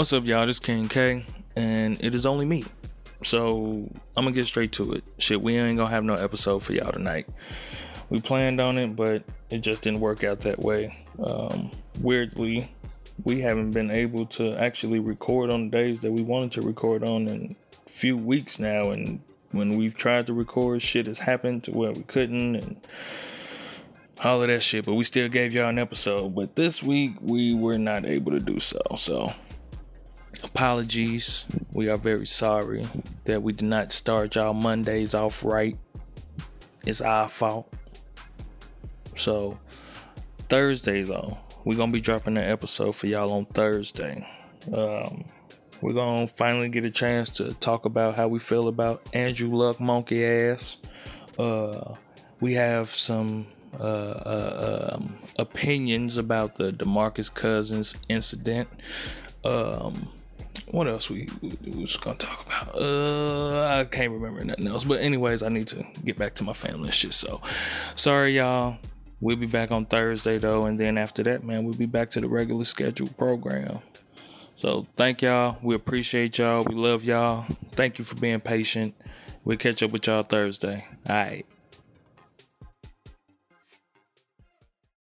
What's up, y'all? This is King K, and it is only me. So I'm gonna get straight to it. Shit, we ain't gonna have no episode for y'all tonight. We planned on it, but it just didn't work out that way. Weirdly, we haven't been able to actually record on the days that we wanted to record on in a few weeks now. And when we've tried to record, shit has happened to where we couldn't and all of that shit. But we still gave y'all an episode. But this week, we were not able to do so. So apologies. We are very sorry that we did not start y'all Mondays off right. It's our fault. So Thursday, though, we're going to be dropping an episode for y'all on Thursday. We're going to finally get a chance to talk about how we feel about Andrew Luck monkey ass. We have some opinions about the DeMarcus Cousins incident. What else we was going to talk about? I can't remember nothing else. But anyways, I need to get back to my family and shit. So sorry, y'all. We'll be back on Thursday, though. And then after that, man, we'll be back to the regular scheduled program. So thank y'all. We appreciate y'all. We love y'all. Thank you for being patient. We'll catch up with y'all Thursday. All right.